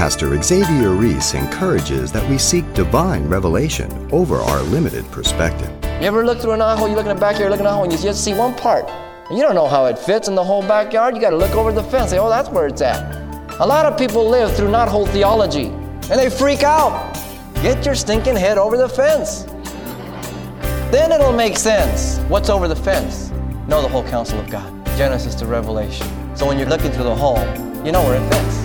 Pastor Xavier Reese encourages that we seek divine revelation over our limited perspective. You ever look through an eye hole, you look in the backyard, look in an eye hole, and you just see one part. And you don't know how it fits in the whole backyard. You got to look over the fence and say, oh, that's where it's at. A lot of people live through not whole theology, and they freak out. Get your stinking head over the fence. Then it'll make sense. What's over the fence? Know the whole counsel of God. Genesis to Revelation. So when you're looking through the hole, you know where it fits.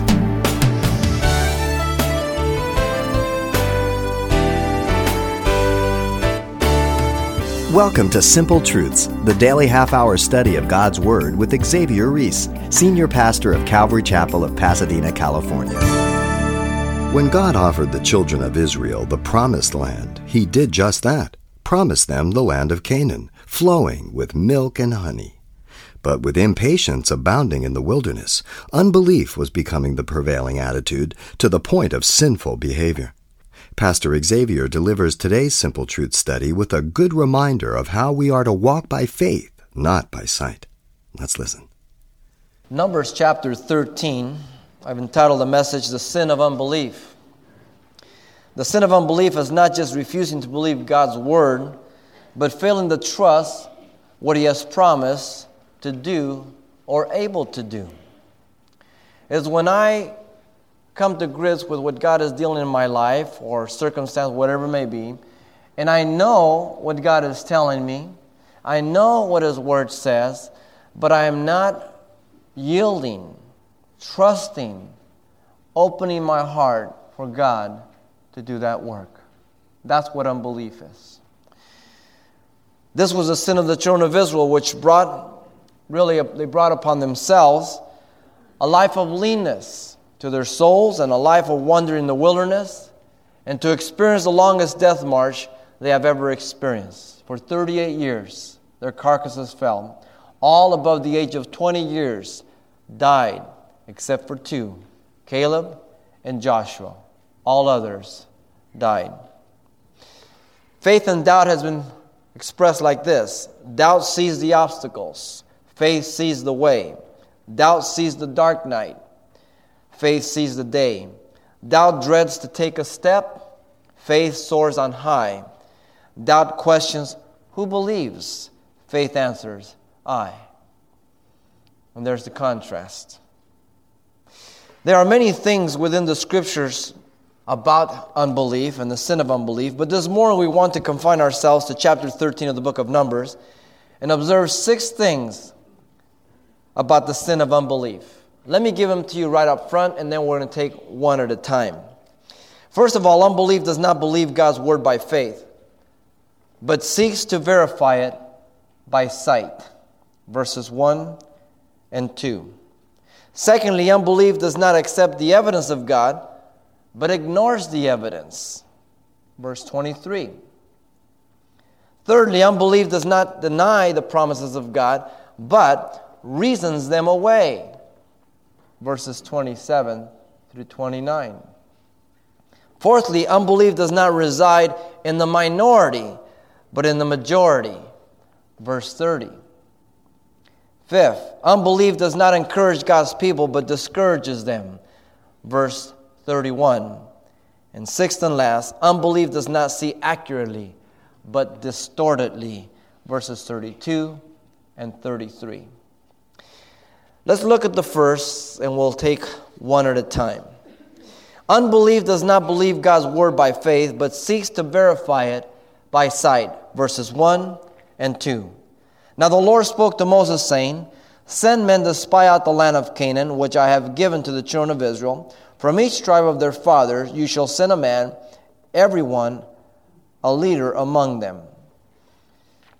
Welcome to Simple Truths, the daily half-hour study of God's Word with Xavier Reese, Senior Pastor of Calvary Chapel of Pasadena, California. When God offered the children of Israel the Promised Land, He did just that, promised them the land of Canaan, flowing with milk and honey. But with impatience abounding in the wilderness, unbelief was becoming the prevailing attitude to the point of sinful behavior. Pastor Xavier delivers today's Simple Truth study with a good reminder of how we are to walk by faith, not by sight. Let's listen. Numbers chapter 13, I've entitled the message, The Sin of Unbelief. The sin of unbelief is not just refusing to believe God's Word, but failing to trust what He has promised to do or able to do. It's when I come to grips with what God is dealing in my life or circumstance, whatever it may be, and I know what God is telling me, I know what His Word says, but I am not yielding, trusting, opening my heart for God to do that work. That's what unbelief is. This was a sin of the children of Israel, which brought upon themselves a life of leanness to their souls and a life of wandering in the wilderness, and to experience the longest death march they have ever experienced. For 38 years, their carcasses fell. All above the age of 20 years died, except for two, Caleb and Joshua. All others died. Faith and doubt has been expressed like this. Doubt sees the obstacles. Faith sees the way. Doubt sees the dark night. Faith sees the day. Doubt dreads to take a step. Faith soars on high. Doubt questions, who believes? Faith answers, I. And there's the contrast. There are many things within the Scriptures about unbelief and the sin of unbelief, but this morning we want to confine ourselves to chapter 13 of the book of Numbers and observe six things about the sin of unbelief. Let me give them to you right up front, and then we're going to take one at a time. First of all, unbelief does not believe God's Word by faith, but seeks to verify it by sight. Verses 1 and 2. Secondly, unbelief does not accept the evidence of God, but ignores the evidence. Verse 23. Thirdly, unbelief does not deny the promises of God, but reasons them away. Verses 27 through 29. Fourthly, unbelief does not reside in the minority, but in the majority. Verse 30. Fifth, unbelief does not encourage God's people, but discourages them. Verse 31. And sixth and last, unbelief does not see accurately, but distortedly. Verses 32 and 33. Let's look at the first, and we'll take one at a time. Unbelief does not believe God's Word by faith, but seeks to verify it by sight. Verses 1 and 2. Now the Lord spoke to Moses, saying, Send men to spy out the land of Canaan, which I have given to the children of Israel. From each tribe of their fathers you shall send a man, every one a leader among them.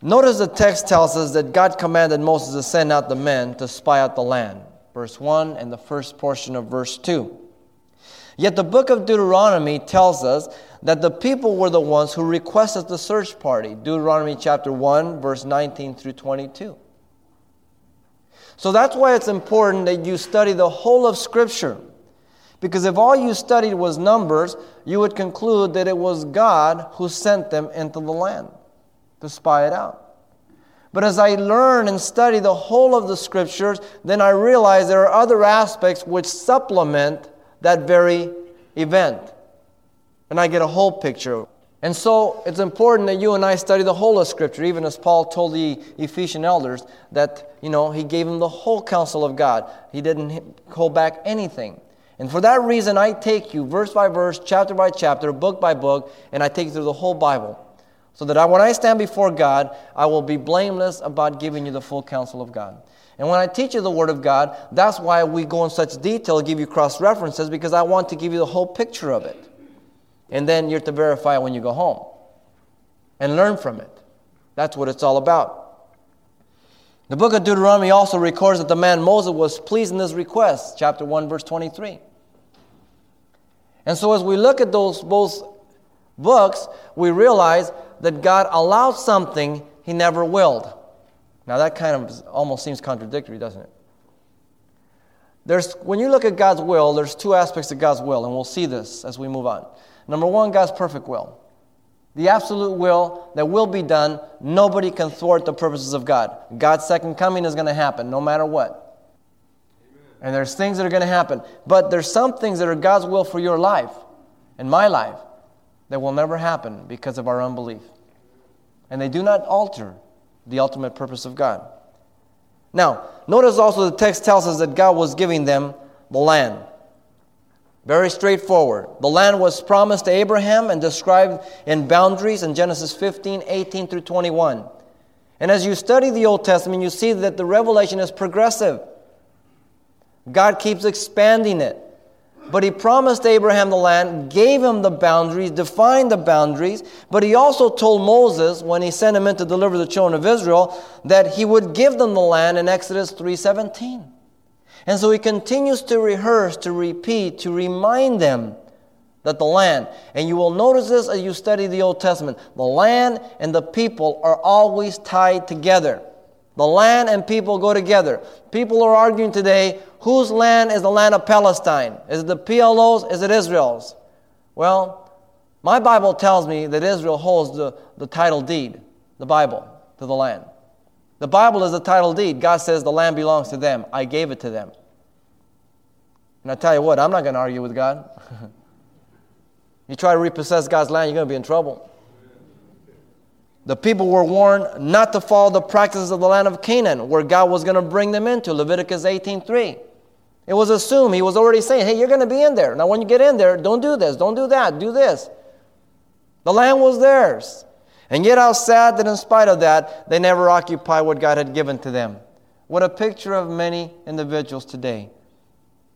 Notice the text tells us that God commanded Moses to send out the men to spy out the land. Verse 1 and the first portion of verse 2. Yet the book of Deuteronomy tells us that the people were the ones who requested the search party. Deuteronomy chapter 1, verse 19 through 22. So that's why it's important that you study the whole of Scripture. Because if all you studied was Numbers, you would conclude that it was God who sent them into the land to spy it out. But as I learn and study the whole of the Scriptures, then I realize there are other aspects which supplement that very event. And I get a whole picture. And so it's important that you and I study the whole of Scripture, even as Paul told the Ephesian elders that, he gave them the whole counsel of God. He didn't hold back anything. And for that reason, I take you verse by verse, chapter by chapter, book by book, and I take you through the whole Bible. So that when I stand before God, I will be blameless about giving you the full counsel of God. And when I teach you the Word of God, that's why we go in such detail, give you cross-references, because I want to give you the whole picture of it. And then you're to verify when you go home and learn from it. That's what it's all about. The book of Deuteronomy also records that the man Moses was pleased in his request, chapter 1, verse 23. And so as we look at those both books, we realize that God allowed something He never willed. Now that kind of almost seems contradictory, doesn't it? When you look at God's will, there's two aspects of God's will, and we'll see this as we move on. Number one, God's perfect will. The absolute will that will be done, nobody can thwart the purposes of God. God's second coming is going to happen, no matter what. Amen. And there's things that are going to happen. But there's some things that are God's will for your life and my life that will never happen because of our unbelief. And they do not alter the ultimate purpose of God. Now, notice also the text tells us that God was giving them the land. Very straightforward. The land was promised to Abraham and described in boundaries in Genesis 15, 18 through 21. And as you study the Old Testament, you see that the revelation is progressive. God keeps expanding it. But He promised Abraham the land, gave him the boundaries, defined the boundaries, but He also told Moses when He sent him in to deliver the children of Israel that He would give them the land in Exodus 3:17. And so He continues to rehearse, to repeat, to remind them that the land, and you will notice this as you study the Old Testament, the land and the people are always tied together. The land and people go together. People are arguing today, whose land is the land of Palestine? Is it the PLOs? Is it Israel's? Well, my Bible tells me that Israel holds the title deed, the Bible, to the land. The Bible is the title deed. God says the land belongs to them. I gave it to them. And I tell you what, I'm not going to argue with God. You try to repossess God's land, you're going to be in trouble. The people were warned not to follow the practices of the land of Canaan, where God was going to bring them into, Leviticus 18:3. It was assumed. He was already saying, hey, you're going to be in there. Now when you get in there, don't do this, don't do that, do this. The land was theirs. And yet how sad that in spite of that, they never occupied what God had given to them. What a picture of many individuals today.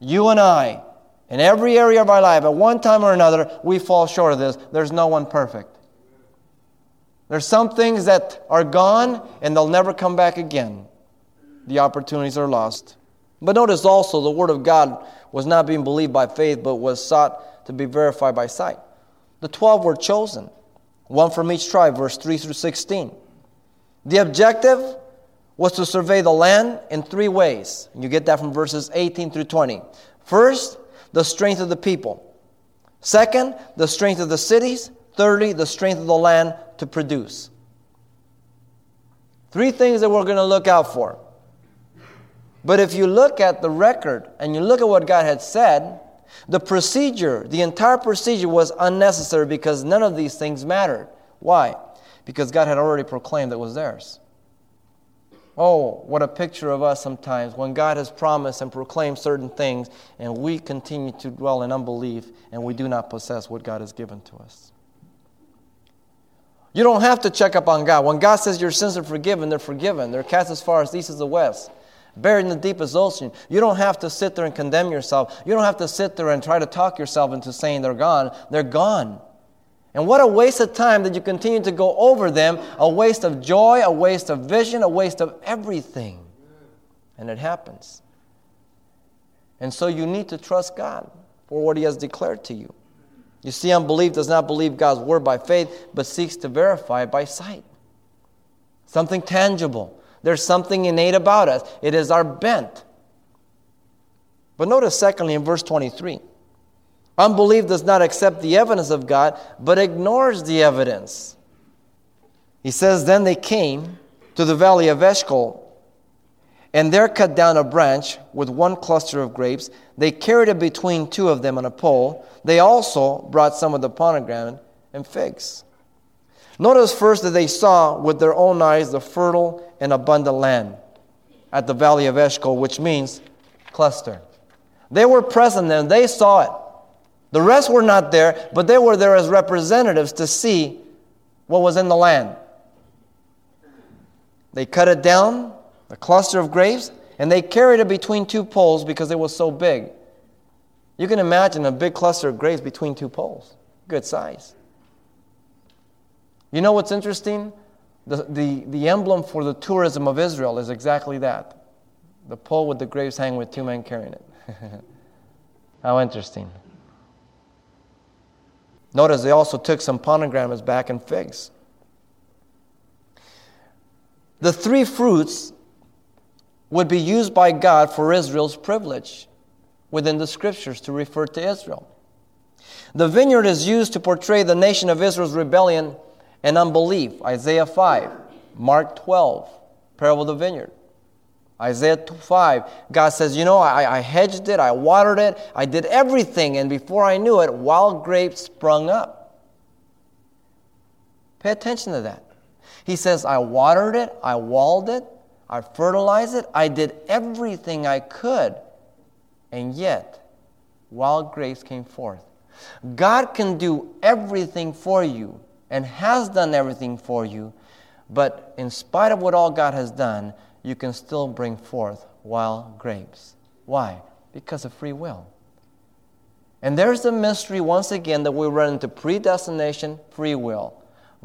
You and I, in every area of our life, at one time or another, we fall short of this. There's no one perfect. There's some things that are gone and they'll never come back again. The opportunities are lost. But notice also the Word of God was not being believed by faith, but was sought to be verified by sight. The 12 were chosen. One from each tribe, verse 3 through 16. The objective was to survey the land in three ways. You get that from verses 18 through 20. First, the strength of the people. Second, the strength of the cities. Thirdly, the strength of the land to produce. Three things that we're going to look out for. But if you look at the record and you look at what God had said, the entire procedure was unnecessary because none of these things mattered. Why? Because God had already proclaimed it was theirs. Oh, what a picture of us sometimes when God has promised and proclaimed certain things and we continue to dwell in unbelief and we do not possess what God has given to us. You don't have to check up on God. When God says your sins are forgiven, they're forgiven. They're cast as far as east as the west. Buried in the deepest ocean. You don't have to sit there and condemn yourself. You don't have to sit there and try to talk yourself into saying they're gone. They're gone. And what a waste of time that you continue to go over them. A waste of joy, a waste of vision, a waste of everything. And it happens. And so you need to trust God for what He has declared to you. You see, unbelief does not believe God's word by faith, but seeks to verify it by sight. Something tangible. There's something innate about us. It is our bent. But notice secondly in verse 23. Unbelief does not accept the evidence of God, but ignores the evidence. He says, then they came to the valley of Eshcol, and there cut down a branch with one cluster of grapes. They carried it between two of them on a pole. They also brought some of the pomegranate and figs. Notice first that they saw with their own eyes the fertile and abundant land at the valley of Eshcol, which means cluster. They were present then. They saw it. The rest were not there, but they were there as representatives to see what was in the land. They cut it down, a cluster of grapes, and they carried it between two poles because it was so big. You can imagine a big cluster of grapes between two poles. Good size. You know what's interesting? The emblem for the tourism of Israel is exactly that. The pole with the grapes hanging with two men carrying it. How interesting. Notice they also took some pomegranates back and figs. The three fruits would be used by God for Israel's privilege within the Scriptures to refer to Israel. The vineyard is used to portray the nation of Israel's rebellion and unbelief. Isaiah 5, Mark 12, parable of the vineyard. Isaiah 5, God says, you know, I hedged it, I watered it, I did everything, and before I knew it, wild grapes sprung up. Pay attention to that. He says, I watered it, I walled it, I fertilized it, I did everything I could, and yet wild grapes came forth. God can do everything for you and has done everything for you, but in spite of what all God has done, you can still bring forth wild grapes. Why? Because of free will. And there's the mystery once again that we run into: predestination, free will.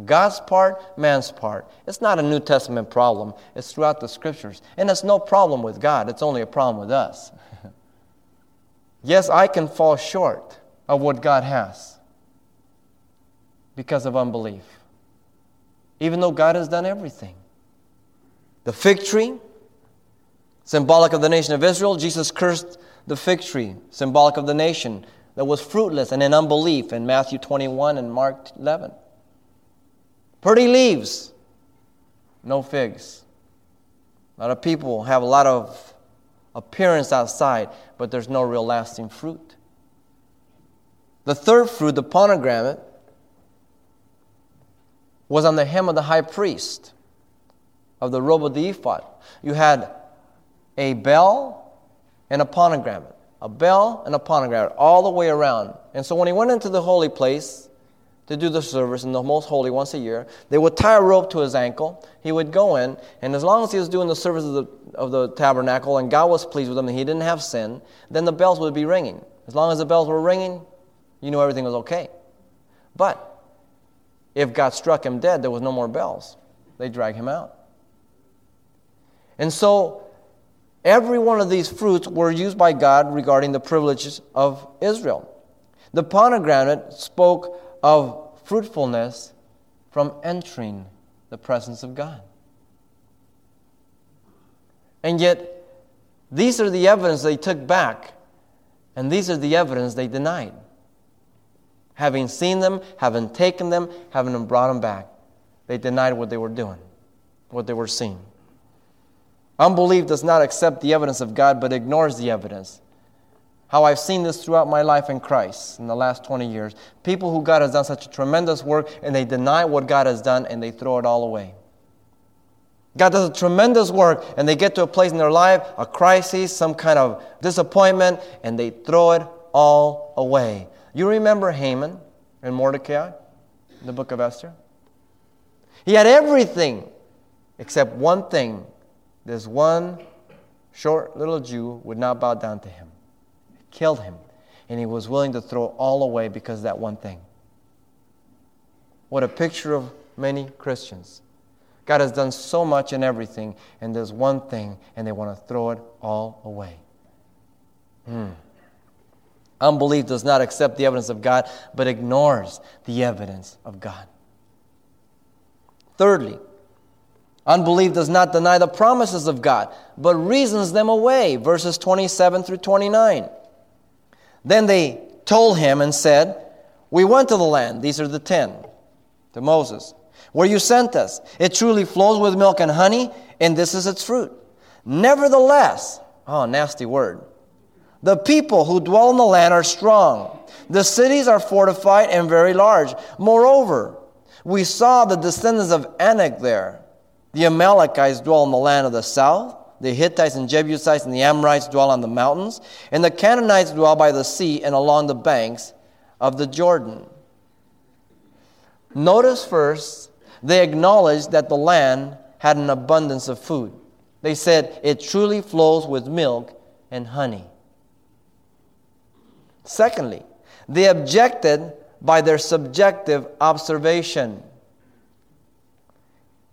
God's part, man's part. It's not a New Testament problem. It's throughout the Scriptures. And it's no problem with God. It's only a problem with us. Yes, I can fall short of what God has because of unbelief, even though God has done everything. The fig tree, symbolic of the nation of Israel. Jesus cursed the fig tree, symbolic of the nation that was fruitless and in unbelief in Matthew 21 and Mark 11. Pretty leaves, no figs. A lot of people have a lot of appearance outside, but there's no real lasting fruit. The third fruit, the pomegranate, was on the hem of the high priest, of the robe of the ephod. You had a bell and a pomegranate, a bell and a pomegranate, all the way around. And so when he went into the holy place to do the service in the most holy once a year, they would tie a rope to his ankle. He would go in, and as long as he was doing the service of the tabernacle and God was pleased with him and he didn't have sin, then the bells would be ringing. As long as the bells were ringing, you knew everything was okay. But if God struck him dead, there was no more bells. They dragged him out. And so every one of these fruits were used by God regarding the privileges of Israel. The pomegranate spoke of fruitfulness from entering the presence of God. And yet, these are the evidence they took back, and these are the evidence they denied. Having seen them, having taken them, having brought them back, they denied what they were doing, what they were seeing. Unbelief does not accept the evidence of God, but ignores the evidence. How I've seen this throughout my life in Christ in the last 20 years. People who God has done such a tremendous work, and they deny what God has done, and they throw it all away. God does a tremendous work, and they get to a place in their life, a crisis, some kind of disappointment, and they throw it all away. You remember Haman and Mordecai in the book of Esther? He had everything except one thing. This one short little Jew would not bow down to him. Killed him, and he was willing to throw all away because of that one thing. What a picture of many Christians. God has done so much in everything, and there's one thing, and they want to throw it all away. Unbelief does not accept the evidence of God, but ignores the evidence of God. Thirdly, unbelief does not deny the promises of God, but reasons them away. Verses 27 through 29. Then they told him and said, we went to the land, these are the 10, to Moses, where you sent us. It truly flows with milk and honey, and this is its fruit. Nevertheless, nasty word, The people who dwell in the land are strong. The cities are fortified and very large. Moreover, we saw the descendants of Anak there. The Amalekites dwell in the land of the south. The Hittites and Jebusites and the Amorites dwell on the mountains. And the Canaanites dwell by the sea and along the banks of the Jordan. Notice first, they acknowledged that the land had an abundance of food. They said, it truly flows with milk and honey. Secondly, they objected by their subjective observation.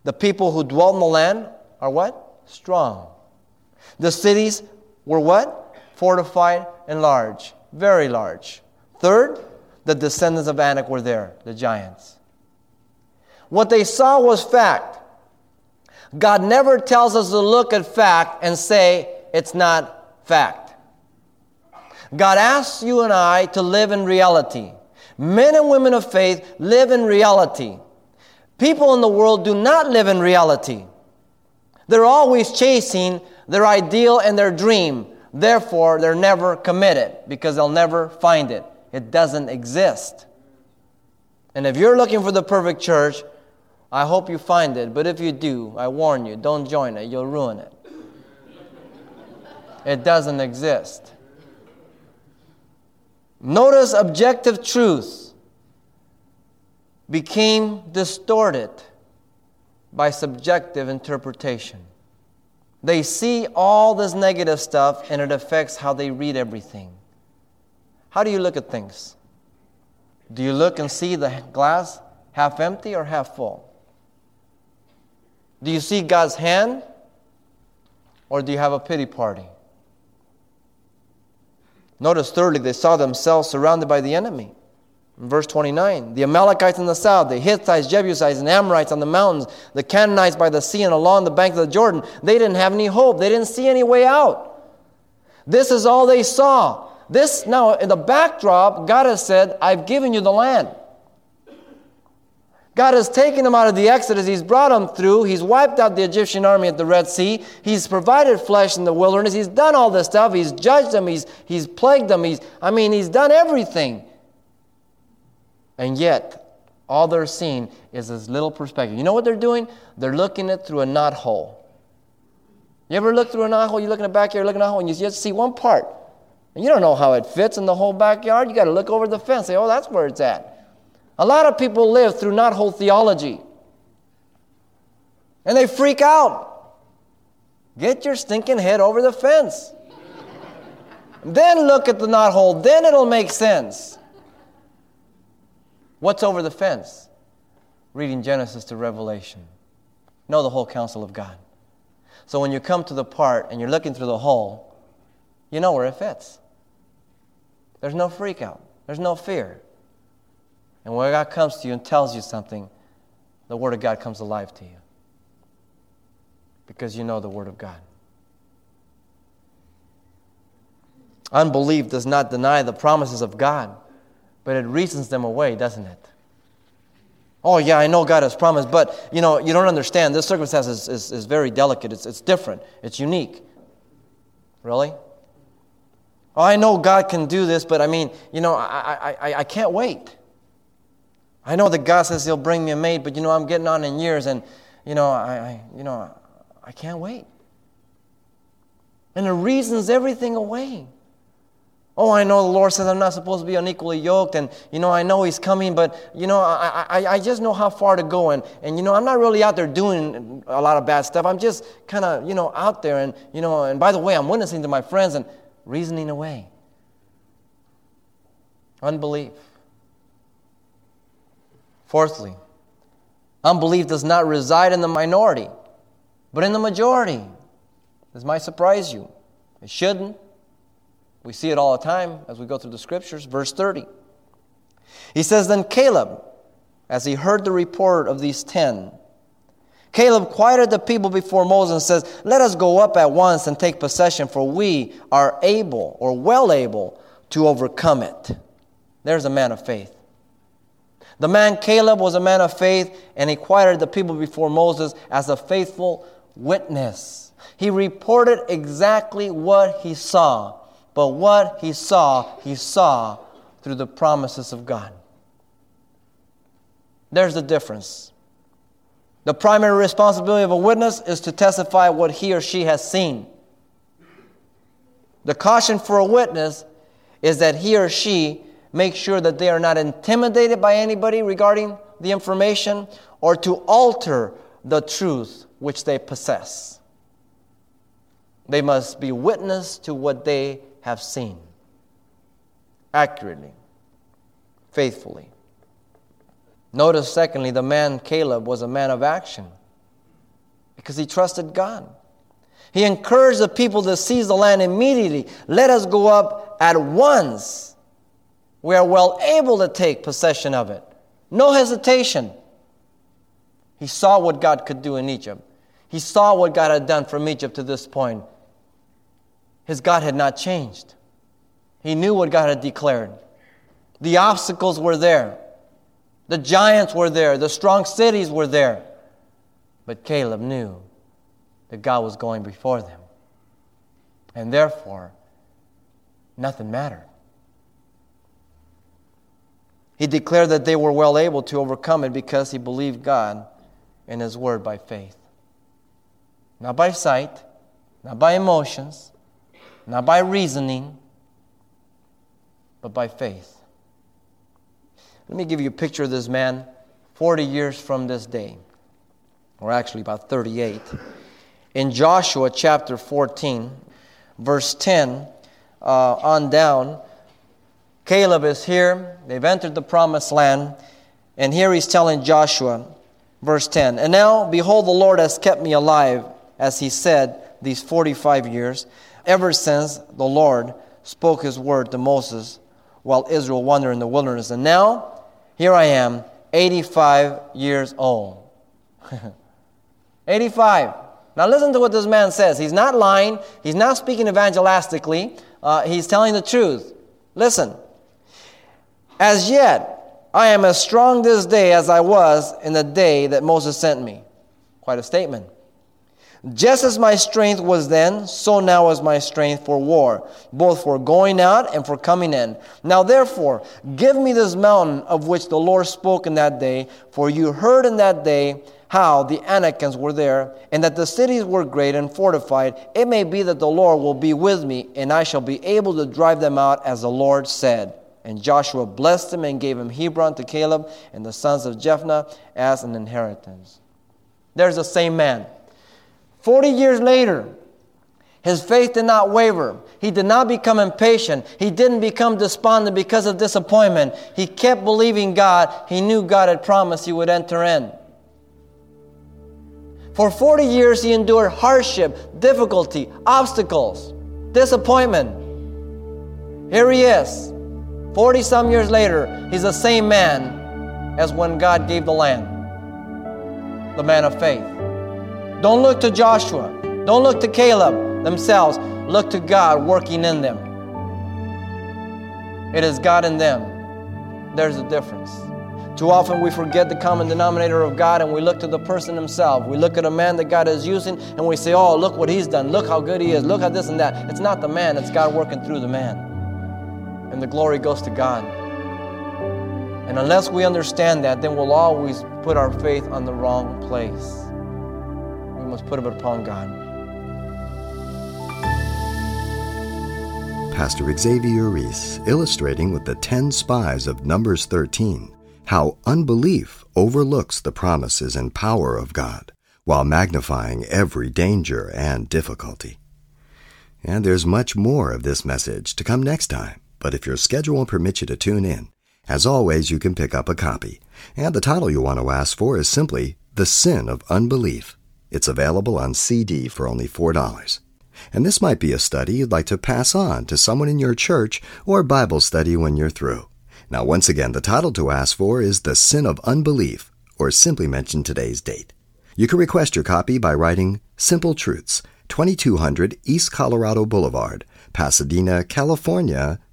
The people who dwell in the land are what? Strong. The cities were what? Fortified and large. Very large. Third, the descendants of Anak were there, the giants. What they saw was fact. God never tells us to look at fact and say it's not fact. God asks you and I to live in reality. Men and women of faith live in reality. People in the world do not live in reality. They're always chasing their ideal and their dream. Therefore, they're never committed because they'll never find it. It doesn't exist. And if you're looking for the perfect church, I hope you find it. But if you do, I warn you, don't join it. You'll ruin it. It doesn't exist. Notice objective truth became distorted by subjective interpretation. They see all this negative stuff and it affects how they read everything. How do you look at things? Do you look and see the glass half empty or half full? Do you see God's hand or do you have a pity party? Notice thirdly, they saw themselves surrounded by the enemy. In verse 29, the Amalekites in the south, the Hittites, Jebusites, and Amorites on the mountains, the Canaanites by the sea and along the banks of the Jordan, they didn't have any hope. They didn't see any way out. This is all they saw. This, now, in the backdrop, God has said, I've given you the land. God has taken them out of the Exodus. He's brought them through. He's wiped out the Egyptian army at the Red Sea. He's provided flesh in the wilderness. He's done all this stuff. He's judged them. He's plagued them. He's done everything. And yet, all they're seeing is this little perspective. You know what they're doing? They're looking it through a knothole. You ever look through a knothole? You look in the backyard, you look in a knothole, and you just see one part. And you don't know how it fits in the whole backyard. You got to look over the fence and say, oh, that's where it's at. A lot of people live through knothole theology. And they freak out. Get your stinking head over the fence. Then look at the knothole. Then it'll make sense. What's over the fence? Reading Genesis to Revelation. Know the whole counsel of God. So when you come to the part and you're looking through the hole, you know where it fits. There's no freak out. There's no fear. And when God comes to you and tells you something, the Word of God comes alive to you. Because you know the Word of God. Unbelief does not deny the promises of God, but it reasons them away, doesn't it? Oh, yeah, I know God has promised, but, you don't understand. This circumstance is very delicate. It's different. It's unique. Really? Oh, I know God can do this, but, I can't wait. I know that God says He'll bring me a maid, but I'm getting on in years, and I can't wait. And it reasons everything away. Oh, I know the Lord says I'm not supposed to be unequally yoked, and I know He's coming, but I just know how far to go, and I'm not really out there doing a lot of bad stuff. I'm just kind of out there, and and by the way, I'm witnessing to my friends and reasoning away. Unbelief. Fourthly, unbelief does not reside in the minority, but in the majority. This might surprise you. It shouldn't. We see it all the time as we go through the Scriptures. Verse 30. He says, then Caleb, as he heard the report of these 10, Caleb quieted the people before Moses and says, let us go up at once and take possession, for we are able, or well able, to overcome it. There's a man of faith. The man Caleb was a man of faith, and he quieted the people before Moses as a faithful witness. He reported exactly what he saw. But what he saw through the promises of God. There's the difference. The primary responsibility of a witness is to testify what he or she has seen. The caution for a witness is that he or she make sure that they are not intimidated by anybody regarding the information or to alter the truth which they possess. They must be witness to what they have seen accurately, faithfully. Notice, secondly, the man Caleb was a man of action because he trusted God. He encouraged the people to seize the land immediately. Let us go up at once. We are well able to take possession of it. No hesitation. He saw what God could do in Egypt. He saw what God had done from Egypt to this point. His God had not changed. He knew what God had declared. The obstacles were there. The giants were there. The strong cities were there. But Caleb knew that God was going before them. And therefore, nothing mattered. He declared that they were well able to overcome it because he believed God and His word by faith. Not by sight, not by emotions, not by reasoning, but by faith. Let me give you a picture of this man 40 years from this day, or actually about 38. In Joshua chapter 14, verse 10 on down, Caleb is here. They've entered the promised land. And here he's telling Joshua, verse 10, "And now, behold, the Lord has kept me alive, as He said, these 45 years, ever since the Lord spoke His word to Moses while Israel wandered in the wilderness. And now, here I am, 85 years old." 85. Now listen to what this man says. He's not lying. He's not speaking evangelistically. He's telling the truth. Listen. "As yet, I am as strong this day as I was in the day that Moses sent me." Quite a statement. "Just as my strength was then, so now is my strength for war, both for going out and for coming in. Now therefore, give me this mountain of which the Lord spoke in that day, for you heard in that day how the Anakim were there, and that the cities were great and fortified. It may be that the Lord will be with me, and I shall be able to drive them out, as the Lord said." And Joshua blessed him and gave him Hebron to Caleb and the sons of Jephunneh as an inheritance. There's the same man. 40 years later, his faith did not waver. He did not become impatient. He didn't become despondent because of disappointment. He kept believing God. He knew God had promised he would enter in. For 40 years, he endured hardship, difficulty, obstacles, disappointment. Here he is, 40-some years later. He's the same man as when God gave the land, the man of faith. Don't look to Joshua. Don't look to Caleb themselves. Look to God working in them. It is God in them. There's a difference. Too often we forget the common denominator of God and we look to the person himself. We look at a man that God is using and we say, "Oh, look what he's done. Look how good he is. Look how this and that." It's not the man. It's God working through the man. And the glory goes to God. And unless we understand that, then we'll always put our faith on the wrong place. We must put it upon God. Pastor Xavier Reese illustrating with the 10 spies of Numbers 13. How unbelief overlooks the promises and power of God while magnifying every danger and difficulty. And there's much more of this message to come next time, but if your schedule permits you to tune in, as always, you can pick up a copy. And the title you want to ask for is simply The Sin of Unbelief. It's available on CD for only $4. And this might be a study you'd like to pass on to someone in your church or Bible study when you're through. Now, once again, the title to ask for is The Sin of Unbelief, or simply mention today's date. You can request your copy by writing Simple Truths, 2200 East Colorado Boulevard, Pasadena, California,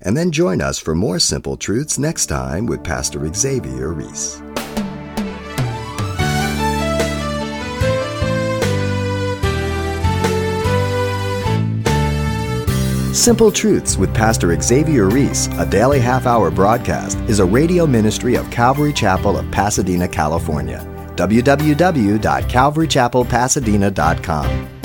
And then join us for more Simple Truths next time with Pastor Xavier Reese. Simple Truths with Pastor Xavier Reese, a daily half-hour broadcast, is a radio ministry of Calvary Chapel of Pasadena, California. www.calvarychapelpasadena.com